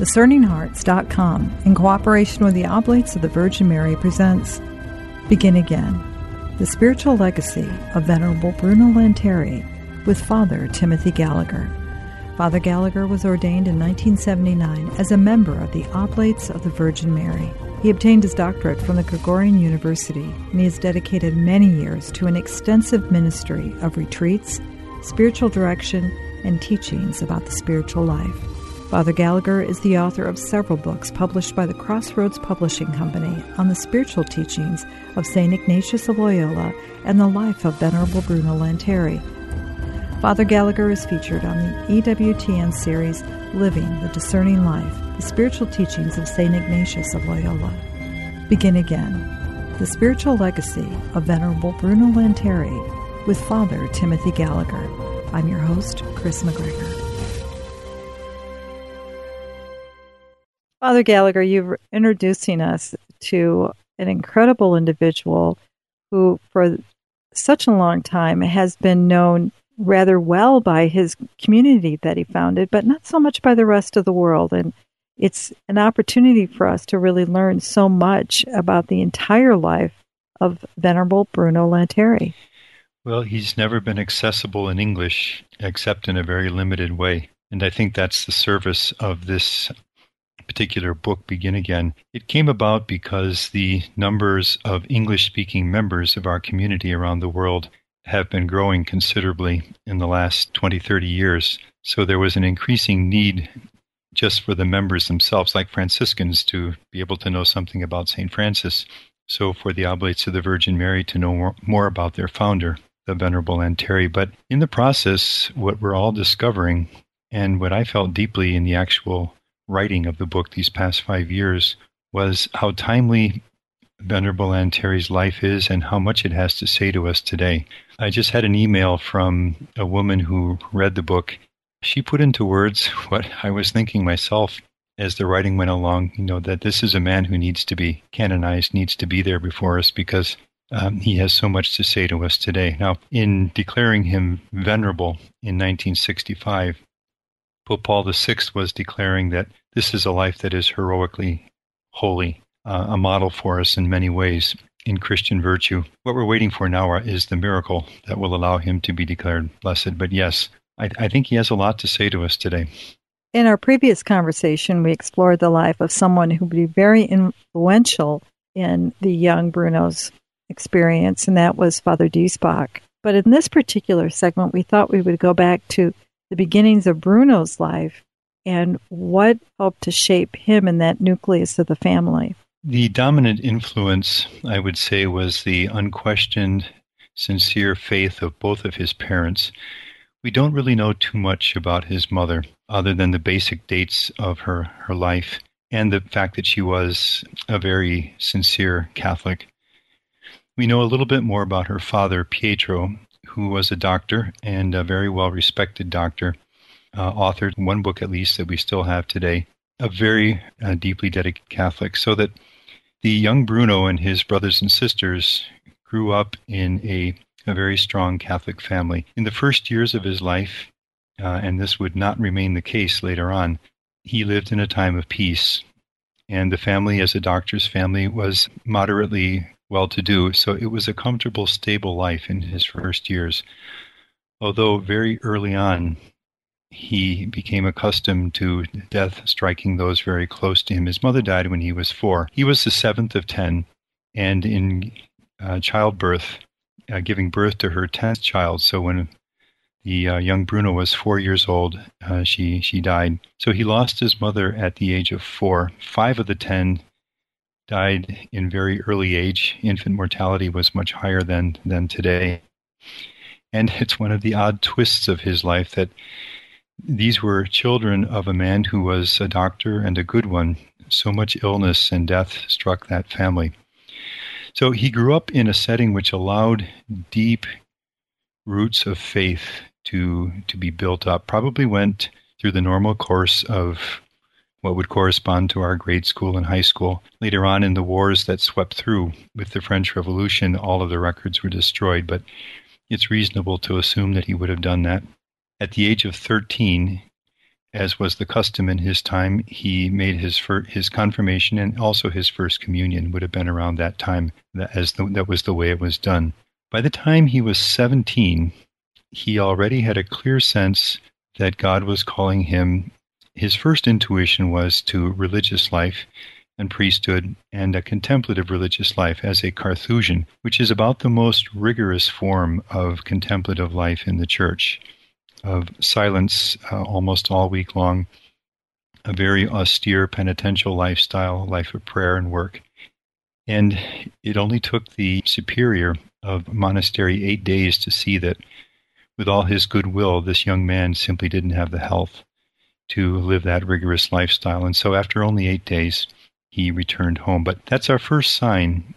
discerninghearts.com, in cooperation with the Oblates of the Virgin Mary, presents Begin Again, the spiritual legacy of Venerable Bruno Lanteri with Fr. Timothy Gallagher. Father Gallagher was ordained in 1979 as a member of the Oblates of the Virgin Mary. He obtained his doctorate from the Gregorian University, and he has dedicated many years to an extensive ministry of retreats, spiritual direction, and teachings about the spiritual life. Father Gallagher is the author of several books published by the Crossroads Publishing Company on the spiritual teachings of St. Ignatius of Loyola and the life of Venerable Bruno Lanteri. Father Gallagher is featured on the EWTN series Living the Discerning Life, the spiritual teachings of St. Ignatius of Loyola. Begin Again, the spiritual legacy of Venerable Bruno Lanteri with Father Timothy Gallagher. I'm your host, Chris McGregor. Father Gallagher, you're introducing us to an incredible individual who, for such a long time, has been known rather well by his community that he founded, but not so much by the rest of the world. And it's an opportunity for us to really learn so much about the entire life of Venerable Bruno Lanteri. Well, he's never been accessible in English, except in a very limited way. And I think that's the service of this particular book, Begin Again. It came about because the numbers of English-speaking members of our community around the world have been growing considerably in the last 20, 30 years. So there was an increasing need just for the members themselves, like Franciscans, to be able to know something about St. Francis. So for the Oblates of the Virgin Mary to know more about their founder, the Venerable Lanteri. But in the process, what we're all discovering, and what I felt deeply in the actual writing of the book these past 5 years, was how timely Venerable Lanteri's life is and how much it has to say to us today. I just had an email from a woman who read the book. She put into words what I was thinking myself as the writing went along, that this is a man who needs to be canonized, needs to be there before us, because he has so much to say to us today. Now, in declaring him venerable in 1965, Pope Paul VI was declaring that this is a life that is heroically holy, a model for us in many ways in Christian virtue. What we're waiting for now is the miracle that will allow him to be declared blessed. But yes, I think he has a lot to say to us today. In our previous conversation, we explored the life of someone who would be very influential in the young Bruno's experience, and that was Father Diesbach. But in this particular segment, we thought we would go back to the beginnings of Bruno's life and what helped to shape him in that nucleus of the family. The dominant influence, I would say, was the unquestioned, sincere faith of both of his parents. We don't really know too much about his mother, other than the basic dates of her life and the fact that she was a very sincere Catholic. We know a little bit more about her father, Pietro, who was a doctor and a very well-respected doctor, authored one book at least that we still have today, a very deeply dedicated Catholic, so that the young Bruno and his brothers and sisters grew up in a very strong Catholic family. In the first years of his life, and this would not remain the case later on, he lived in a time of peace. And the family, as a doctor's family, was moderately well-to-do, so it was a comfortable, stable life in his first years. Although very early on, he became accustomed to death striking those very close to him. His mother died when he was 4. He was the 7th of 10, and in childbirth, giving birth to her 10th child. So when the young Bruno was 4 years old, she died. So he lost his mother at the age of 4. 5 of the 10 died in very early age. Infant mortality was much higher than today. And it's one of the odd twists of his life that these were children of a man who was a doctor and a good one. So much illness and death struck that family. So he grew up in a setting which allowed deep roots of faith to be built up. Probably went through the normal course of what would correspond to our grade school and high school. Later on in the wars that swept through with the French Revolution, all of the records were destroyed, but it's reasonable to assume that he would have done that. At the age of 13, as was the custom in his time, he made his confirmation and also his first communion would have been around that time, that was the way it was done. By the time he was 17, he already had a clear sense that God was calling him. His first intuition was to religious life and priesthood and a contemplative religious life as a Carthusian, which is about the most rigorous form of contemplative life in the Church, of silence almost all week long, a very austere penitential lifestyle, a life of prayer and work. And it only took the superior of the monastery 8 days to see that with all his goodwill, this young man simply didn't have the health to live that rigorous lifestyle. And so after only 8 days, he returned home. But that's our first sign.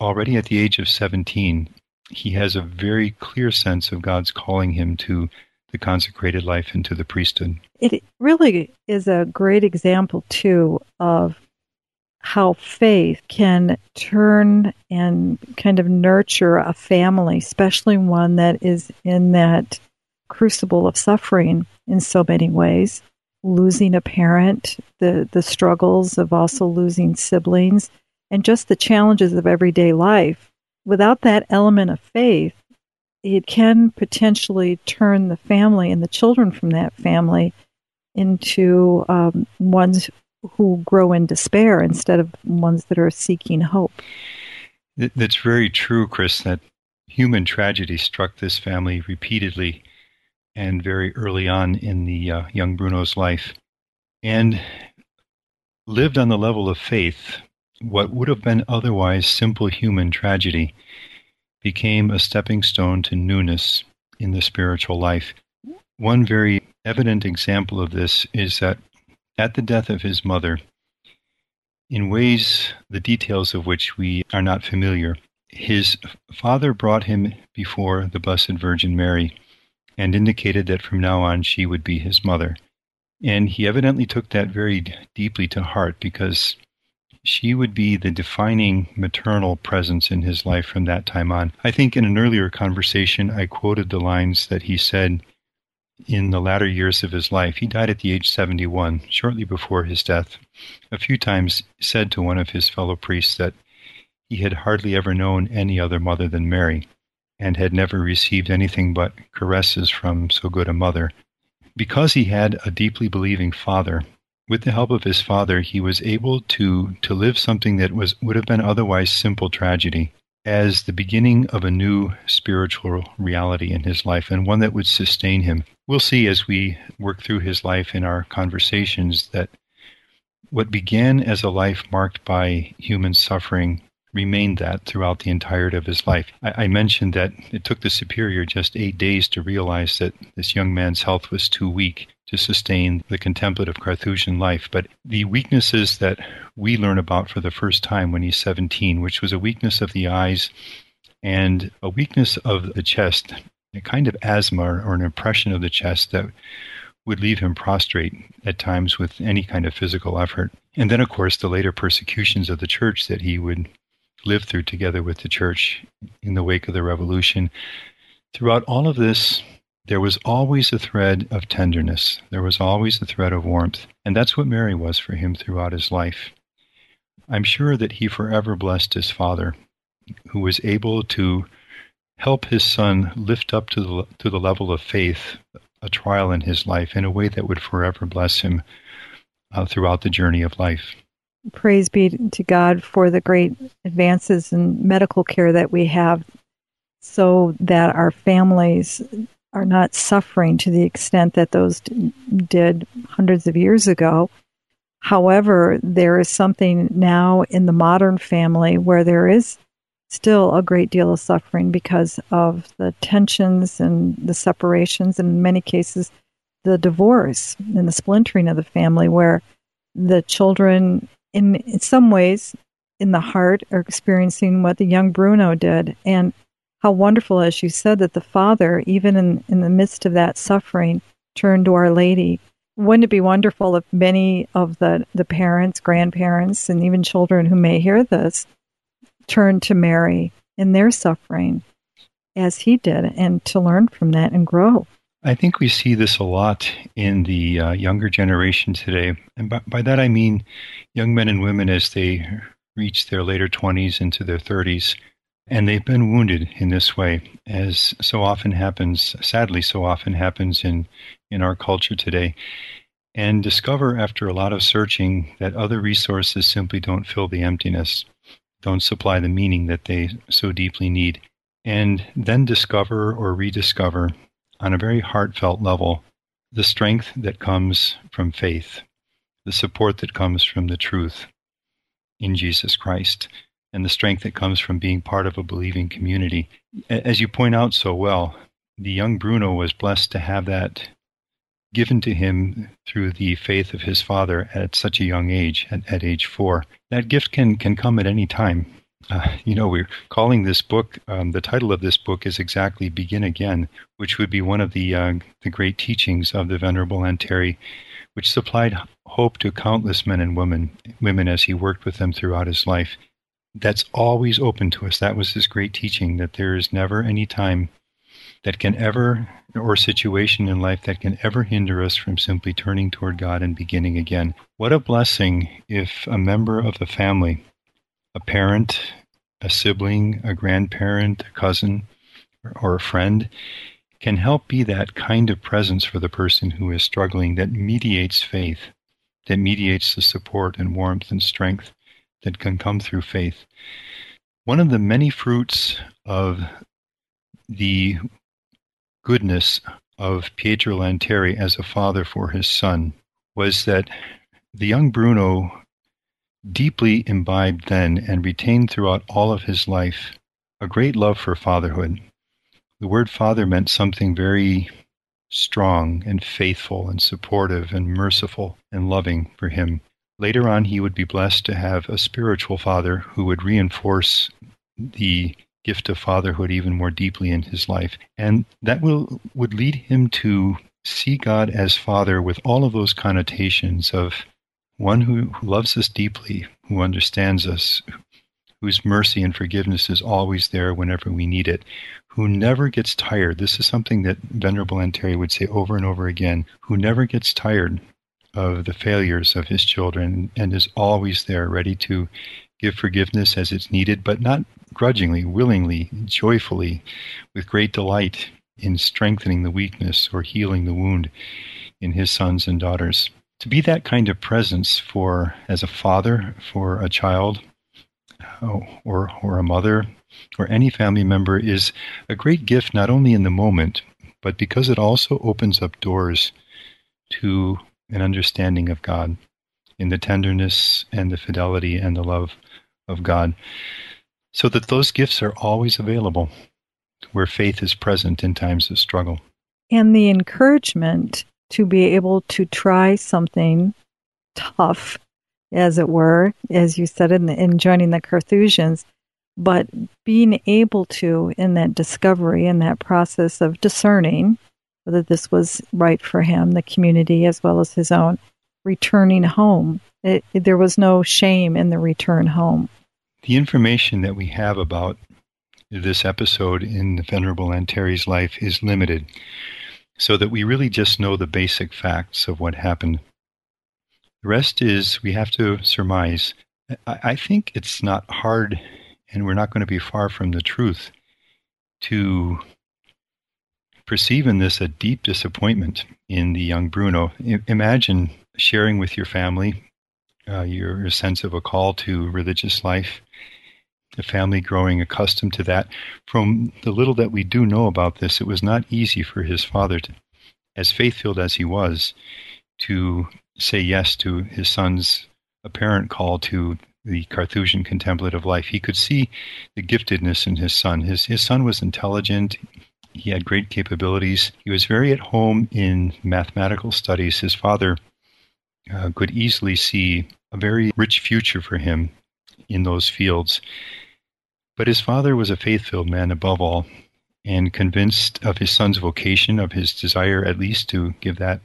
Already at the age of 17, he has a very clear sense of God's calling him to the consecrated life and to the priesthood. It really is a great example, too, of how faith can turn and kind of nurture a family, especially one that is in that crucible of suffering in so many ways. Losing a parent, the struggles of also losing siblings, and just the challenges of everyday life. Without that element of faith, it can potentially turn the family and the children from that family into ones who grow in despair instead of ones that are seeking hope. That's very true, Chris, that human tragedy struck this family repeatedly and very early on in the young Bruno's life. And lived on the level of faith, what would have been otherwise simple human tragedy became a stepping stone to newness in the spiritual life. One very evident example of this is that at the death of his mother, in ways the details of which we are not familiar, his father brought him before the Blessed Virgin Mary and indicated that from now on she would be his mother. And he evidently took that very deeply to heart, because she would be the defining maternal presence in his life from that time on. I think in an earlier conversation I quoted the lines that he said in the latter years of his life. He died at the age 71, shortly before his death. A few times said to one of his fellow priests that he had hardly ever known any other mother than Mary, and had never received anything but caresses from so good a mother. Because he had a deeply believing father, with the help of his father, he was able to live something that would have been otherwise simple tragedy as the beginning of a new spiritual reality in his life, and one that would sustain him. We'll see as we work through his life in our conversations that what began as a life marked by human suffering remained that throughout the entirety of his life. I mentioned that it took the superior just 8 days to realize that this young man's health was too weak to sustain the contemplative Carthusian life. But the weaknesses that we learn about for the first time when he's 17, which was a weakness of the eyes and a weakness of the chest, a kind of asthma or an impression of the chest that would leave him prostrate at times with any kind of physical effort. And then, of course, the later persecutions of the Church that he would lived through together with the Church in the wake of the Revolution. Throughout all of this, there was always a thread of tenderness. There was always a thread of warmth. And that's what Mary was for him throughout his life. I'm sure that he forever blessed his father, who was able to help his son lift up to the level of faith, a trial in his life, in a way that would forever bless him throughout the journey of life. Praise be to God for the great advances in medical care that we have, so that our families are not suffering to the extent that those did hundreds of years ago. However, there is something now in the modern family where there is still a great deal of suffering because of the tensions and the separations, and in many cases, the divorce and the splintering of the family, where the children in some ways, in the heart, are experiencing what the young Bruno did. And how wonderful, as you said, that the father, even in the midst of that suffering, turned to Our Lady. Wouldn't it be wonderful if many of the parents, grandparents, and even children who may hear this turn to Mary in their suffering, as he did, and to learn from that and grow? I think we see this a lot in the younger generation today. And by that, I mean young men and women as they reach their later 20s into their 30s. And they've been wounded in this way, as so often happens, sadly, so often happens in our culture today. And discover after a lot of searching that other resources simply don't fill the emptiness, don't supply the meaning that they so deeply need. And then discover or rediscover on a very heartfelt level the strength that comes from faith, the support that comes from the truth in Jesus Christ, and the strength that comes from being part of a believing community. As you point out so well, the young Bruno was blessed to have that given to him through the faith of his father at such a young age, at age 4. That gift can come at any time. We're calling this book, the title of this book is exactly Begin Again, which would be one of the great teachings of the Venerable Lanteri, which supplied hope to countless men and women as he worked with them throughout his life. That's always open to us. That was his great teaching, that there is never any time that can ever, or situation in life that can ever hinder us from simply turning toward God and beginning again. What a blessing if a member of the family, a parent, a sibling, a grandparent, a cousin, or a friend, can help be that kind of presence for the person who is struggling that mediates faith, that mediates the support and warmth and strength that can come through faith. One of the many fruits of the goodness of Pietro Lanteri as a father for his son was that the young Bruno deeply imbibed then and retained throughout all of his life a great love for fatherhood. The word father meant something very strong and faithful and supportive and merciful and loving for him. Later on, he would be blessed to have a spiritual father who would reinforce the gift of fatherhood even more deeply in his life. And that would lead him to see God as Father with all of those connotations of one who loves us deeply, who understands us, whose mercy and forgiveness is always there whenever we need it, who never gets tired. This is something that Venerable Lanteri would say over and over again, who never gets tired of the failures of his children and is always there, ready to give forgiveness as it's needed, but not grudgingly, willingly, joyfully, with great delight in strengthening the weakness or healing the wound in his sons and daughters. To be that kind of presence for, as a father, for a child or a mother or any family member is a great gift, not only in the moment, but because it also opens up doors to an understanding of God, in the tenderness and the fidelity and the love of God, so that those gifts are always available where faith is present in times of struggle. And the encouragement to be able to try something tough, as it were, as you said, in joining the Carthusians, but being able to, in that discovery, in that process of discerning whether this was right for him, the community, as well as his own, returning home. There was no shame in the return home. The information that we have about this episode in the Venerable Lanteri's life is limited, so that we really just know the basic facts of what happened. The rest is, we have to surmise. I think it's not hard, and we're not going to be far from the truth, to perceive in this a deep disappointment in the young Bruno. Imagine sharing with your family your sense of a call to religious life, the family growing accustomed to that. From the little that we do know about this, it was not easy for his father, as faith-filled as he was, to say yes to his son's apparent call to the Carthusian contemplative life. He could see the giftedness in his son. His son was intelligent. He had great capabilities. He was very at home in mathematical studies. His father could easily see a very rich future for him in those fields. But his father was a faith-filled man above all, and convinced of his son's vocation, of his desire at least to give that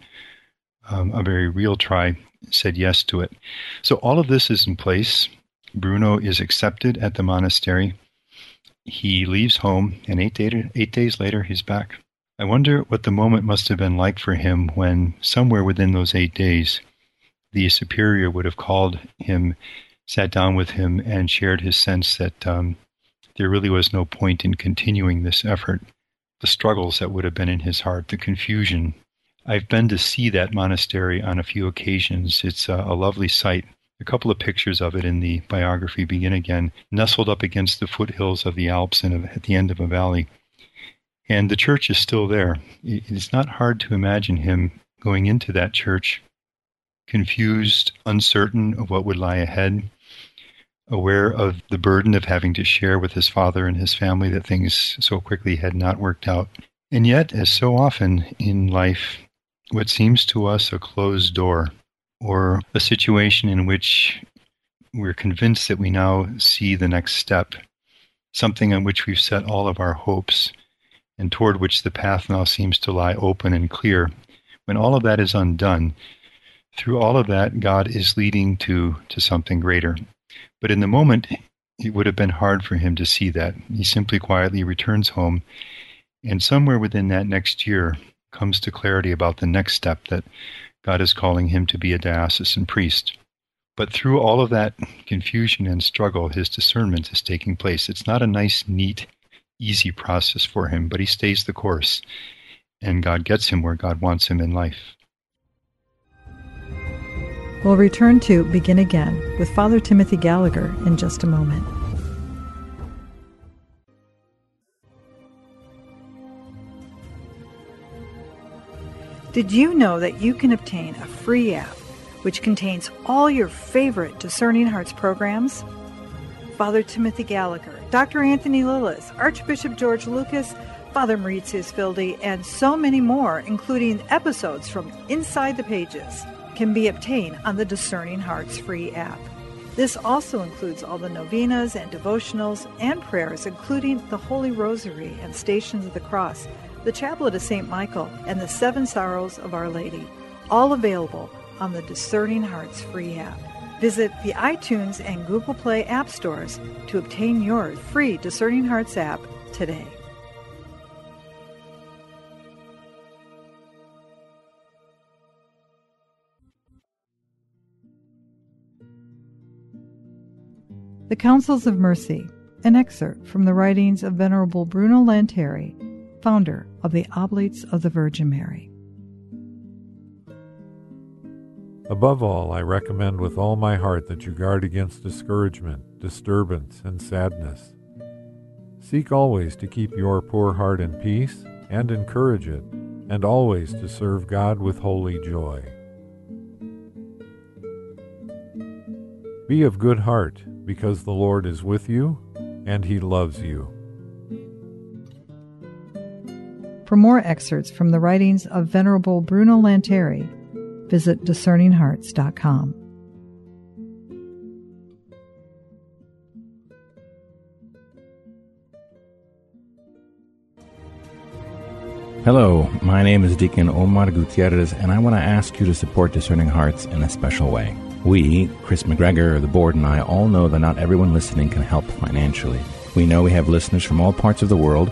a very real try, said yes to it. So all of this is in place. Bruno is accepted at the monastery. He leaves home, and eight days later, he's back I wonder what the moment must have been like for him when, somewhere within those 8 days, the superior would have called him, sat down with him, and shared his sense that there really was no point in continuing this effort, the struggles that would have been in his heart, the confusion. I've been to see that monastery on a few occasions. It's a lovely sight. A couple of pictures of it in the biography begin again, nestled up against the foothills of the Alps and at the end of a valley. And the church is still there. It's not hard to imagine him going into that church, confused, uncertain of what would lie ahead, aware of the burden of having to share with his father and his family that things so quickly had not worked out. And yet, as so often in life, what seems to us a closed door, or a situation in which we're convinced that we now see the next step, something on which we've set all of our hopes, and toward which the path now seems to lie open and clear. When all of that is undone, through all of that, God is leading to something greater. But in the moment, it would have been hard for him to see that. He simply quietly returns home, and somewhere within that next year comes to clarity about the next step, that God is calling him to be a diocesan priest. But through all of that confusion and struggle, his discernment is taking place. It's not a nice, neat, easy process for him, but he stays the course, and God gets him where God wants him in life. We'll return to Begin Again with Fr. Timothy Gallagher in just a moment. Did you know that you can obtain a free app which contains all your favorite Discerning Hearts programs? Fr. Timothy Gallagher, Dr. Anthony Lillis, Archbishop George Lucas, Father Mauritius Fildi, and so many more, including episodes from Inside the Pages, can be obtained on the Discerning Hearts free app. This also includes all the novenas and devotionals and prayers, including the Holy Rosary and Stations of the Cross, the Chaplet of St. Michael, and the Seven Sorrows of Our Lady, all available on the Discerning Hearts free app. Visit the iTunes and Google Play app stores to obtain your free Discerning Hearts app today. The Counsels of Mercy, an excerpt from the writings of Venerable Bruno Lanteri, founder of the Oblates of the Virgin Mary. Above all, I recommend with all my heart that you guard against discouragement, disturbance, and sadness. Seek always to keep your poor heart in peace, and encourage it, and always to serve God with holy joy. Be of good heart, because the Lord is with you, and He loves you. For more excerpts from the writings of Venerable Bruno Lanteri, visit discerninghearts.com. Hello, my name is Deacon Omar Gutierrez, and I want to ask you to support Discerning Hearts in a special way. We, Chris McGregor, the board, and I all know that not everyone listening can help financially. We know we have listeners from all parts of the world,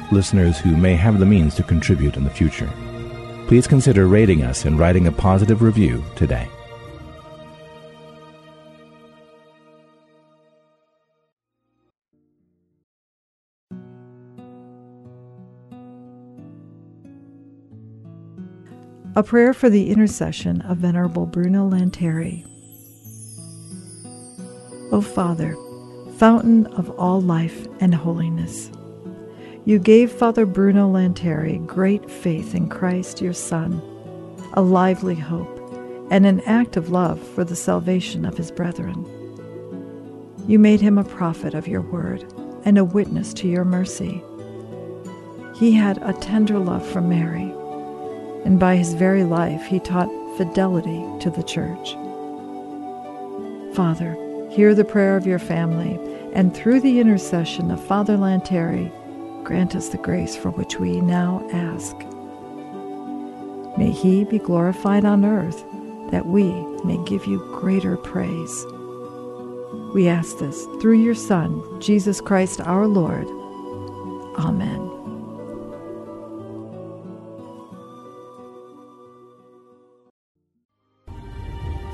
listeners who may have the means to contribute in the future. Please consider rating us and writing a positive review today. A prayer for the intercession of Venerable Bruno Lanteri. O Father, fountain of all life and holiness, you gave Father Bruno Lanteri great faith in Christ, your Son, a lively hope, and an active love for the salvation of his brethren. You made him a prophet of your word and a witness to your mercy. He had a tender love for Mary, and by his very life he taught fidelity to the Church. Father, hear the prayer of your family, and through the intercession of Father Lanteri, grant us the grace for which we now ask. May he be glorified on earth, that we may give you greater praise. We ask this through your Son, Jesus Christ our Lord. Amen.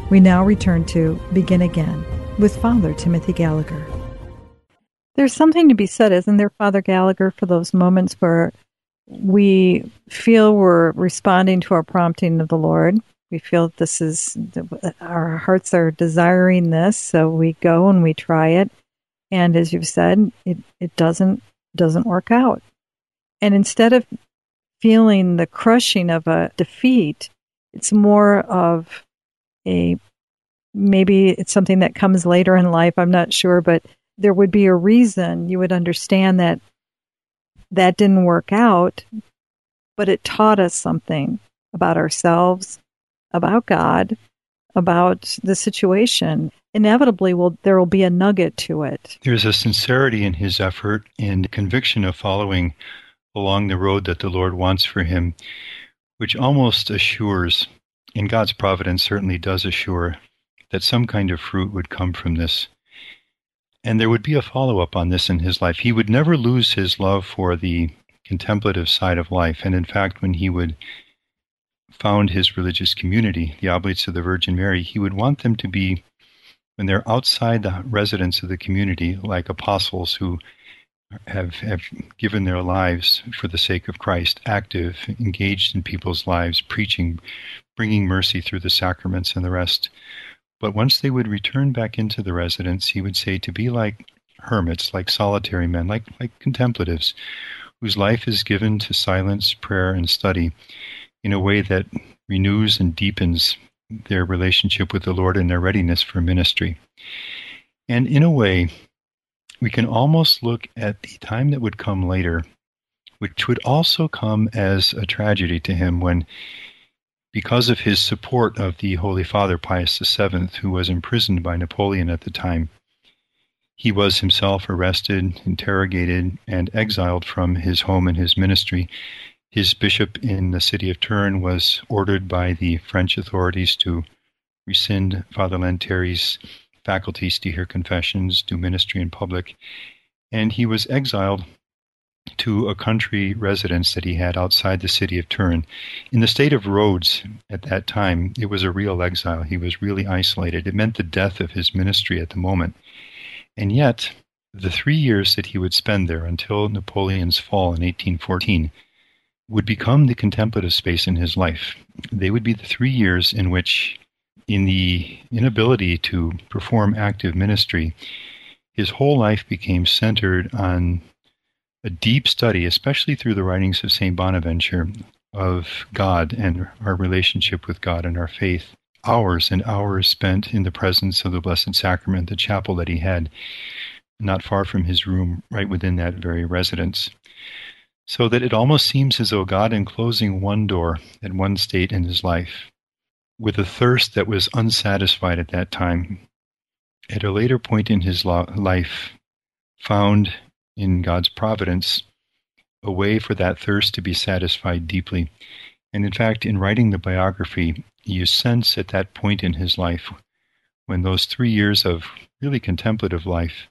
We now return to Begin Again with Fr. Timothy Gallagher. There's something to be said, isn't there, Father Gallagher, for those moments where we feel we're responding to our prompting of the Lord. We feel this is, our hearts are desiring this, so we go and we try it. And as you've said, it doesn't work out. And instead of feeling the crushing of a defeat, it's more of maybe it's something that comes later in life, I'm not sure, but there would be a reason you would understand that that didn't work out, but it taught us something about ourselves, about God, about the situation. Inevitably, there will be a nugget to it. There's a sincerity in his effort and conviction of following along the road that the Lord wants for him, which almost assures, and God's providence certainly does assure, that some kind of fruit would come from this. And there would be a follow-up on this in his life. He would never lose his love for the contemplative side of life. And in fact, when he would found his religious community, the Oblates of the Virgin Mary, he would want them to be, when they're outside the residence of the community, like apostles who have given their lives for the sake of Christ, active, engaged in people's lives, preaching, bringing mercy through the sacraments and the rest. But once they would return back into the residence, he would say to be like hermits, like solitary men, like contemplatives, whose life is given to silence, prayer, and study in a way that renews and deepens their relationship with the Lord and their readiness for ministry. And in a way, we can almost look at the time that would come later, which would also come as a tragedy to him when, because of his support of the Holy Father Pius VII, who was imprisoned by Napoleon at the time, he was himself arrested, interrogated, and exiled from his home and his ministry. His bishop in the city of Turin was ordered by the French authorities to rescind Father Lanteri's faculties to hear confessions, do ministry in public, and he was exiled to a country residence that he had outside the city of Turin. In the state of Rhodes at that time, it was a real exile. He was really isolated. It meant the death of his ministry at the moment. And yet, the 3 years that he would spend there until Napoleon's fall in 1814 would become the contemplative space in his life. They would be the 3 years in which, in the inability to perform active ministry, his whole life became centered on a deep study, especially through the writings of St. Bonaventure, of God and our relationship with God and our faith. Hours and hours spent in the presence of the Blessed Sacrament, the chapel that he had not far from his room, right within that very residence. So that it almost seems as though God, in closing one door at one state in his life, with a thirst that was unsatisfied at that time, at a later point in his life, found in God's providence a way for that thirst to be satisfied deeply. And in fact, in writing the biography, you sense at that point in his life, when those 3 years of really contemplative life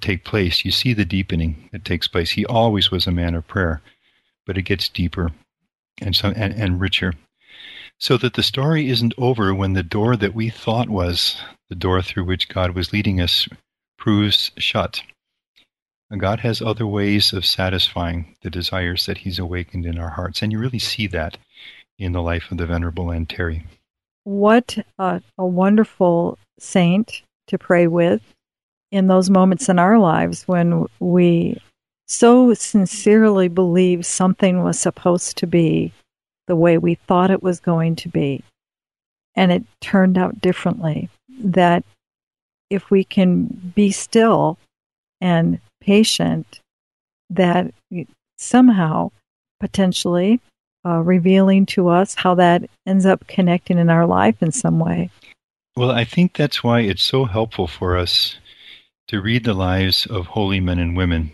take place, you see the deepening that takes place. He always was a man of prayer, but it gets deeper and richer. So that the story isn't over when the door that we thought was the door through which God was leading us proves shut. And God has other ways of satisfying the desires that he's awakened in our hearts. And you really see that in the life of the Venerable Lanteri. What a wonderful saint to pray with in those moments in our lives when we so sincerely believe something was supposed to be the way we thought it was going to be, and it turned out differently. That if we can be still and patient, that somehow potentially revealing to us how that ends up connecting in our life in some way. Well, I think that's why it's so helpful for us to read the lives of holy men and women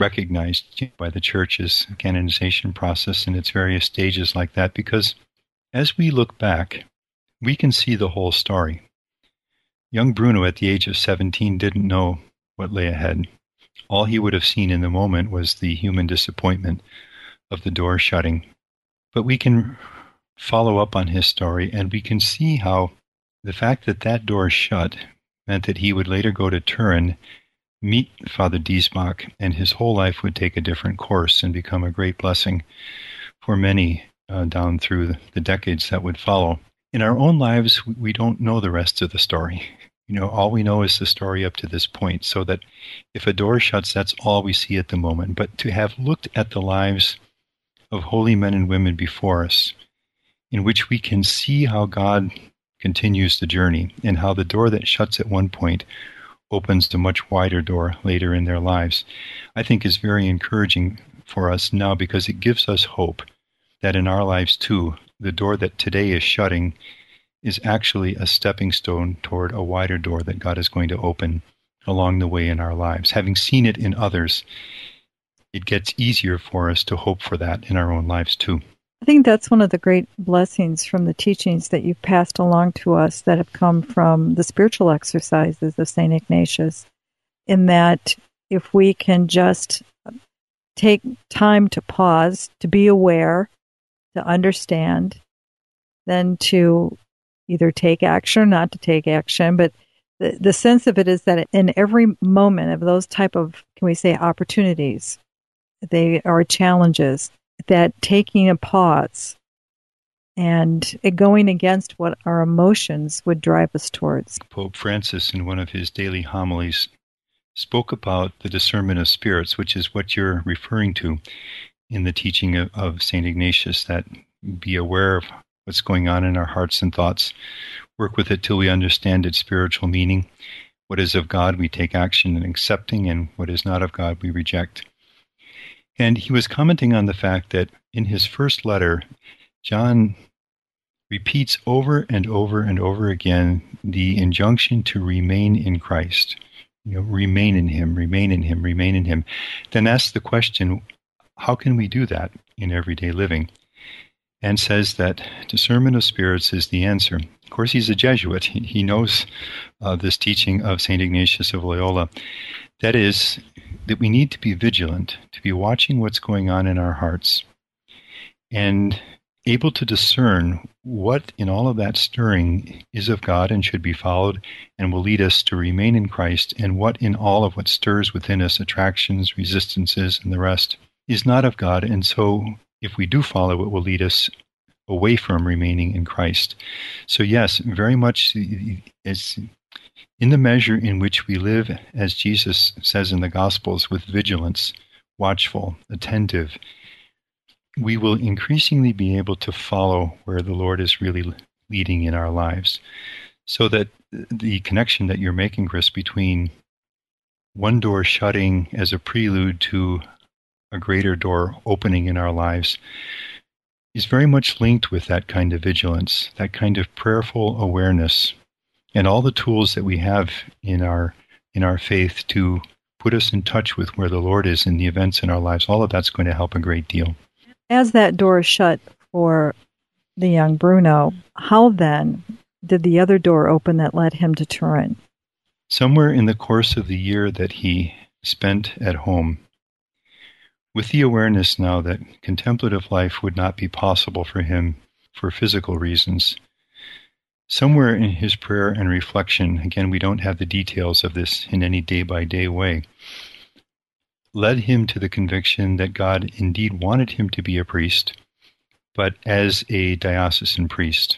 recognized by the Church's canonization process in its various stages like that, because as we look back, we can see the whole story. Young Bruno at the age of 17 didn't know what lay ahead. All he would have seen in the moment was the human disappointment of the door shutting. But we can follow up on his story, and we can see how the fact that that door shut meant that he would later go to Turin, meet Father Diesbach, and his whole life would take a different course and become a great blessing for many down through the decades that would follow. In our own lives, we don't know the rest of the story. You know, all we know is the story up to this point, so that if a door shuts, that's all we see at the moment. But to have looked at the lives of holy men and women before us, in which we can see how God continues the journey, and how the door that shuts at one point opens a much wider door later in their lives, I think is very encouraging for us now, because it gives us hope that in our lives too, the door that today is shutting is actually a stepping stone toward a wider door that God is going to open along the way in our lives. Having seen it in others, it gets easier for us to hope for that in our own lives too. I think that's one of the great blessings from the teachings that you've passed along to us that have come from the spiritual exercises of St. Ignatius, in that if we can just take time to pause, to be aware, to understand, then to either take action or not to take action. But the sense of it is that in every moment of those type of, can we say, opportunities, they are challenges, that taking a pause and going against what our emotions would drive us towards. Pope Francis, in one of his daily homilies, spoke about the discernment of spirits, which is what you're referring to in the teaching of St. Ignatius, that be aware of what's going on in our hearts and thoughts, work with it till we understand its spiritual meaning. What is of God, we take action in accepting, and what is not of God, we reject. And he was commenting on the fact that in his first letter, John repeats over and over and over again the injunction to remain in Christ. You know, remain in him, remain in him, remain in him. Then asks the question, how can we do that in everyday living? And says that discernment of spirits is the answer. Of course, he's a Jesuit. He knows this teaching of St. Ignatius of Loyola. That is, that we need to be vigilant, to be watching what's going on in our hearts, and able to discern what in all of that stirring is of God and should be followed and will lead us to remain in Christ, and what in all of what stirs within us, attractions, resistances, and the rest, is not of God. And so if we do follow, it will lead us away from remaining in Christ. So yes, very much as in the measure in which we live, as Jesus says in the Gospels, with vigilance, watchful, attentive, we will increasingly be able to follow where the Lord is really leading in our lives. So that the connection that you're making, Chris, between one door shutting as a prelude to a greater door opening in our lives is very much linked with that kind of vigilance, that kind of prayerful awareness, and all the tools that we have in our faith to put us in touch with where the Lord is in the events in our lives. All of that's going to help a great deal. As that door shut for the young Bruno, how then did the other door open that led him to Turin? Somewhere in the course of the year that he spent at home, with the awareness now that contemplative life would not be possible for him for physical reasons, somewhere in his prayer and reflection, again, we don't have the details of this in any day-by-day way, led him to the conviction that God indeed wanted him to be a priest, but as a diocesan priest.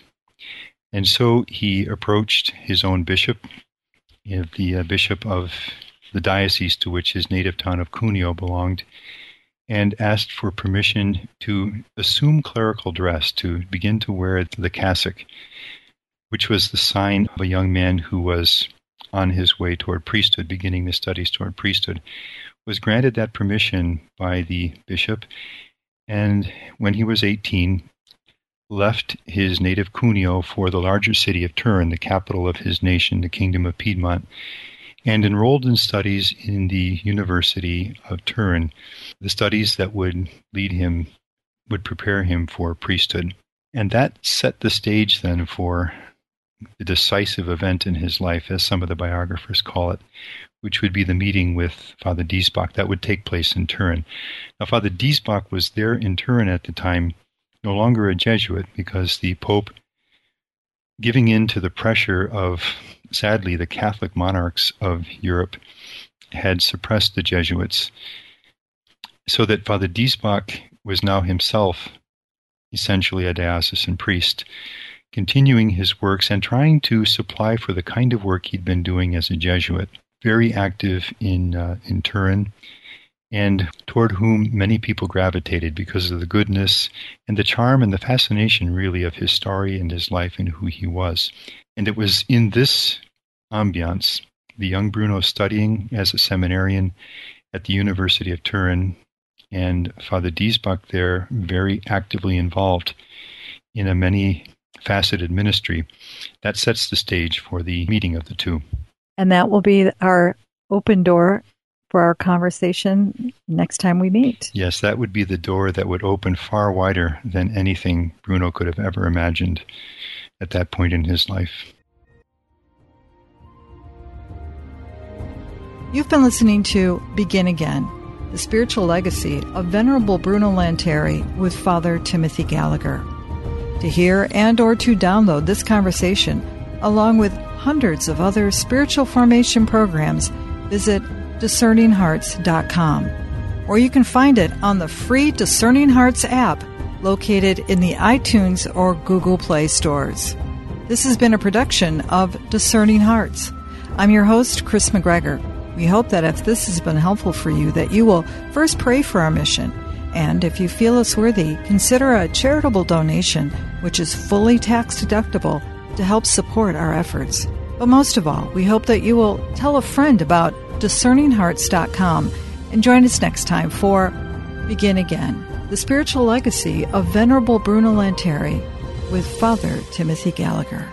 And so he approached his own bishop, the bishop of the diocese to which his native town of Cuneo belonged, and asked for permission to assume clerical dress, to begin to wear the cassock, which was the sign of a young man who was on his way toward priesthood, beginning the studies toward priesthood, was granted that permission by the bishop, and when he was 18, left his native Cuneo for the larger city of Turin, the capital of his nation, the Kingdom of Piedmont, and enrolled in studies in the University of Turin, the studies that would prepare him for priesthood. And that set the stage then for the decisive event in his life, as some of the biographers call it, which would be the meeting with Father Diesbach that would take place in Turin. Now, Father Diesbach was there in Turin at the time, no longer a Jesuit, because the Pope, giving in to the pressure of, sadly, the Catholic monarchs of Europe, had suppressed the Jesuits, so that Father Diesbach was now himself essentially a diocesan priest, continuing his works and trying to supply for the kind of work he'd been doing as a Jesuit. Very active in Turin, and toward whom many people gravitated because of the goodness and the charm and the fascination, really, of his story and his life and who he was. And it was in this ambiance, the young Bruno studying as a seminarian at the University of Turin, and Father Diesbach there very actively involved in a many-faceted ministry, that sets the stage for the meeting of the two. And that will be our open door for our conversation next time we meet. Yes, that would be the door that would open far wider than anything Bruno could have ever imagined at that point in his life. You've been listening to Begin Again, the spiritual legacy of Venerable Bruno Lanteri with Fr. Timothy Gallagher. To hear and or to download this conversation, along with hundreds of other spiritual formation programs, visit discerninghearts.com. Or you can find it on the free Discerning Hearts app located in the iTunes or Google Play stores. This has been a production of Discerning Hearts. I'm your host, Chris McGregor. We hope that if this has been helpful for you, that you will first pray for our mission. And if you feel us worthy, consider a charitable donation, which is fully tax deductible, to help support our efforts. But most of all, we hope that you will tell a friend about discerninghearts.com and join us next time for Begin Again, the spiritual legacy of Venerable Bruno Lanteri with Fr. Timothy Gallagher.